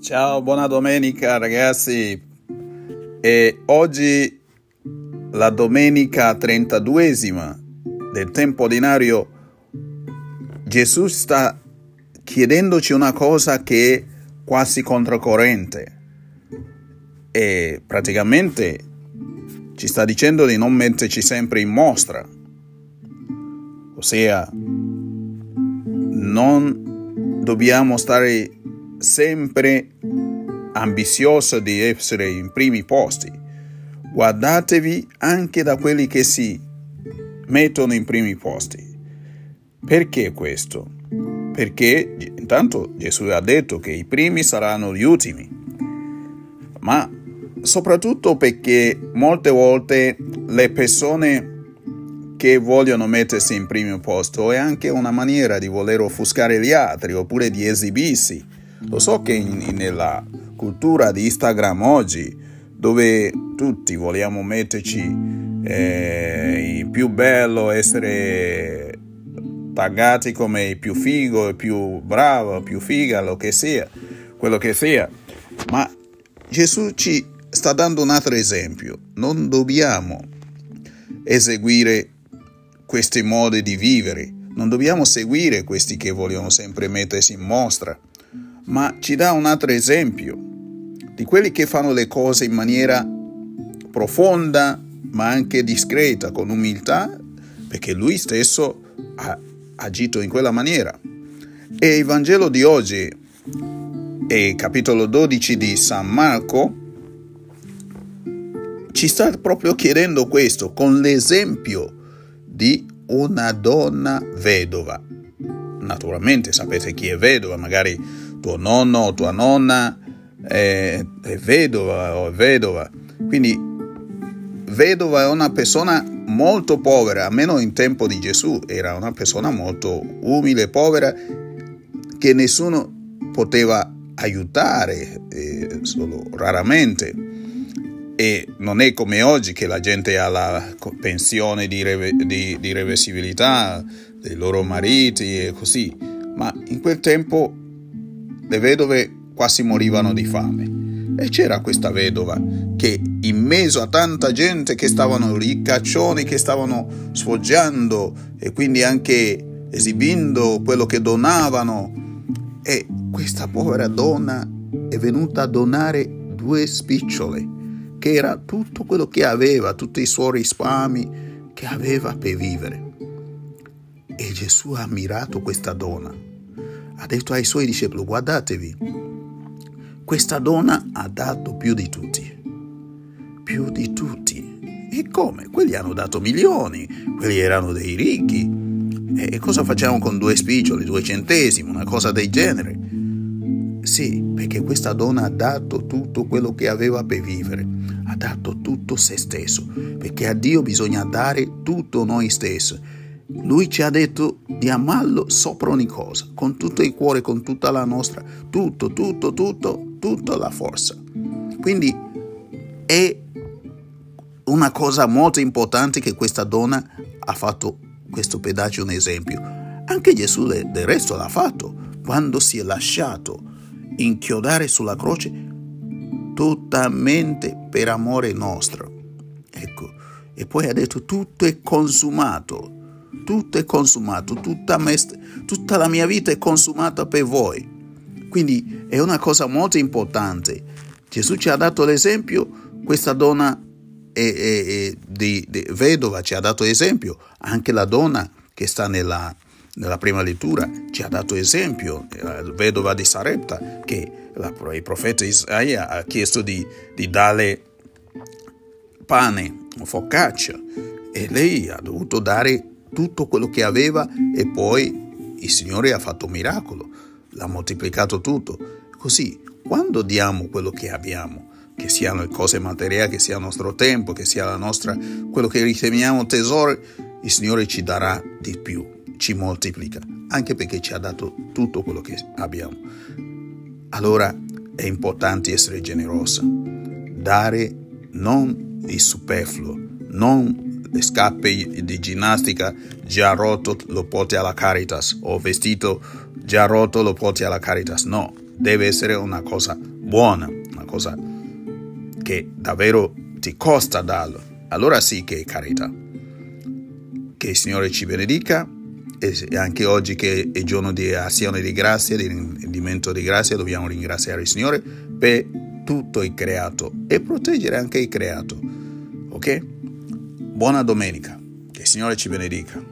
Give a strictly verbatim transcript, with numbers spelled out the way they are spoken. Ciao, buona domenica ragazzi. E oggi la domenica trentaduesima del tempo ordinario, Gesù sta chiedendoci una cosa che è quasi controcorrente e praticamente ci sta dicendo di non metterci sempre in mostra, ossia non dobbiamo stare sempre ambiziosi di essere in primi posti. Guardatevi anche da quelli che si mettono in primi posti. Perché questo? Perché intanto Gesù ha detto che i primi saranno gli ultimi, ma soprattutto perché molte volte le persone che vogliono mettersi in primo posto è anche una maniera di voler offuscare gli altri oppure di esibirsi. Lo so che in, in, nella cultura di Instagram oggi, dove tutti vogliamo metterci eh, il più bello, essere taggati come il più figo, il più bravo, il più figa, lo che sia, quello che sia, ma Gesù ci sta dando un altro esempio. Non dobbiamo eseguire questi modi di vivere, non dobbiamo seguire questi che vogliono sempre mettersi in mostra, ma ci dà un altro esempio di quelli che fanno le cose in maniera profonda ma anche discreta, con umiltà, perché lui stesso ha agito in quella maniera. E il Vangelo di oggi e capitolo dodici di San Marco ci sta proprio chiedendo questo, con l'esempio di una donna vedova. Naturalmente sapete chi è vedova, magari tuo nonno o tua nonna è, è vedova o è vedova. Quindi vedova è una persona molto povera, almeno in tempo di Gesù era una persona molto umile, povera, che nessuno poteva aiutare, eh, solo raramente. E non è come oggi che la gente ha la pensione di, re, di, di reversibilità dei loro mariti e così, ma in quel tempo le vedove quasi morivano di fame, e c'era questa vedova che in mezzo a tanta gente che stavano riccaccioni, che stavano sfoggiando e quindi anche esibendo quello che donavano, e questa povera donna è venuta a donare due spicciole, che era tutto quello che aveva, tutti i suoi risparmi che aveva per vivere. E Gesù ha ammirato questa donna, ha detto ai suoi discepoli: guardatevi, questa donna ha dato più di tutti, più di tutti. E come? Quelli hanno dato milioni, quelli erano dei ricchi, e cosa facciamo con due spiccioli, due centesimi, una cosa del genere? Sì, perché questa donna ha dato tutto quello che aveva per vivere, ha dato tutto se stesso, perché a Dio bisogna dare tutto noi stessi. Lui ci ha detto di amarlo sopra ogni cosa, con tutto il cuore, con tutta la nostra, tutto, tutto, tutto, tutta la forza. Quindi è una cosa molto importante che questa donna ha fatto, questo per darci un esempio. Anche Gesù del resto l'ha fatto, quando si è lasciato inchiodare sulla croce totalmente per amore nostro. Ecco, e poi ha detto: tutto è consumato. Tutto è consumato, tutta, mest- tutta la mia vita è consumata per voi. Quindi è una cosa molto importante. Gesù ci ha dato l'esempio, questa donna è, è, è di, di vedova ci ha dato esempio, anche la donna che sta nella, nella prima lettura ci ha dato esempio, la vedova di Sarepta, che la, il profeta Isaia ha chiesto di, di darle pane o focaccia, e lei ha dovuto dare tutto quello che aveva, e poi il Signore ha fatto un miracolo, l'ha moltiplicato tutto. Così, quando diamo quello che abbiamo, che siano le cose materiali, che sia il nostro tempo, che sia la nostra, quello che riteniamo tesoro, il Signore ci darà di più, ci moltiplica, anche perché ci ha dato tutto quello che abbiamo. Allora è importante essere generosa, dare non il superfluo, non le scarpe di ginnastica già rotto lo porti alla Caritas, o vestito già rotto lo porti alla Caritas. No, deve essere una cosa buona, una cosa che davvero ti costa darlo. Allora sì che è carità. Che il Signore ci benedica, e anche oggi che è giorno di azione di grazia, di rendimento di grazia, dobbiamo ringraziare il Signore per tutto il creato e proteggere anche il creato. Ok? Buona domenica, che il Signore ci benedica.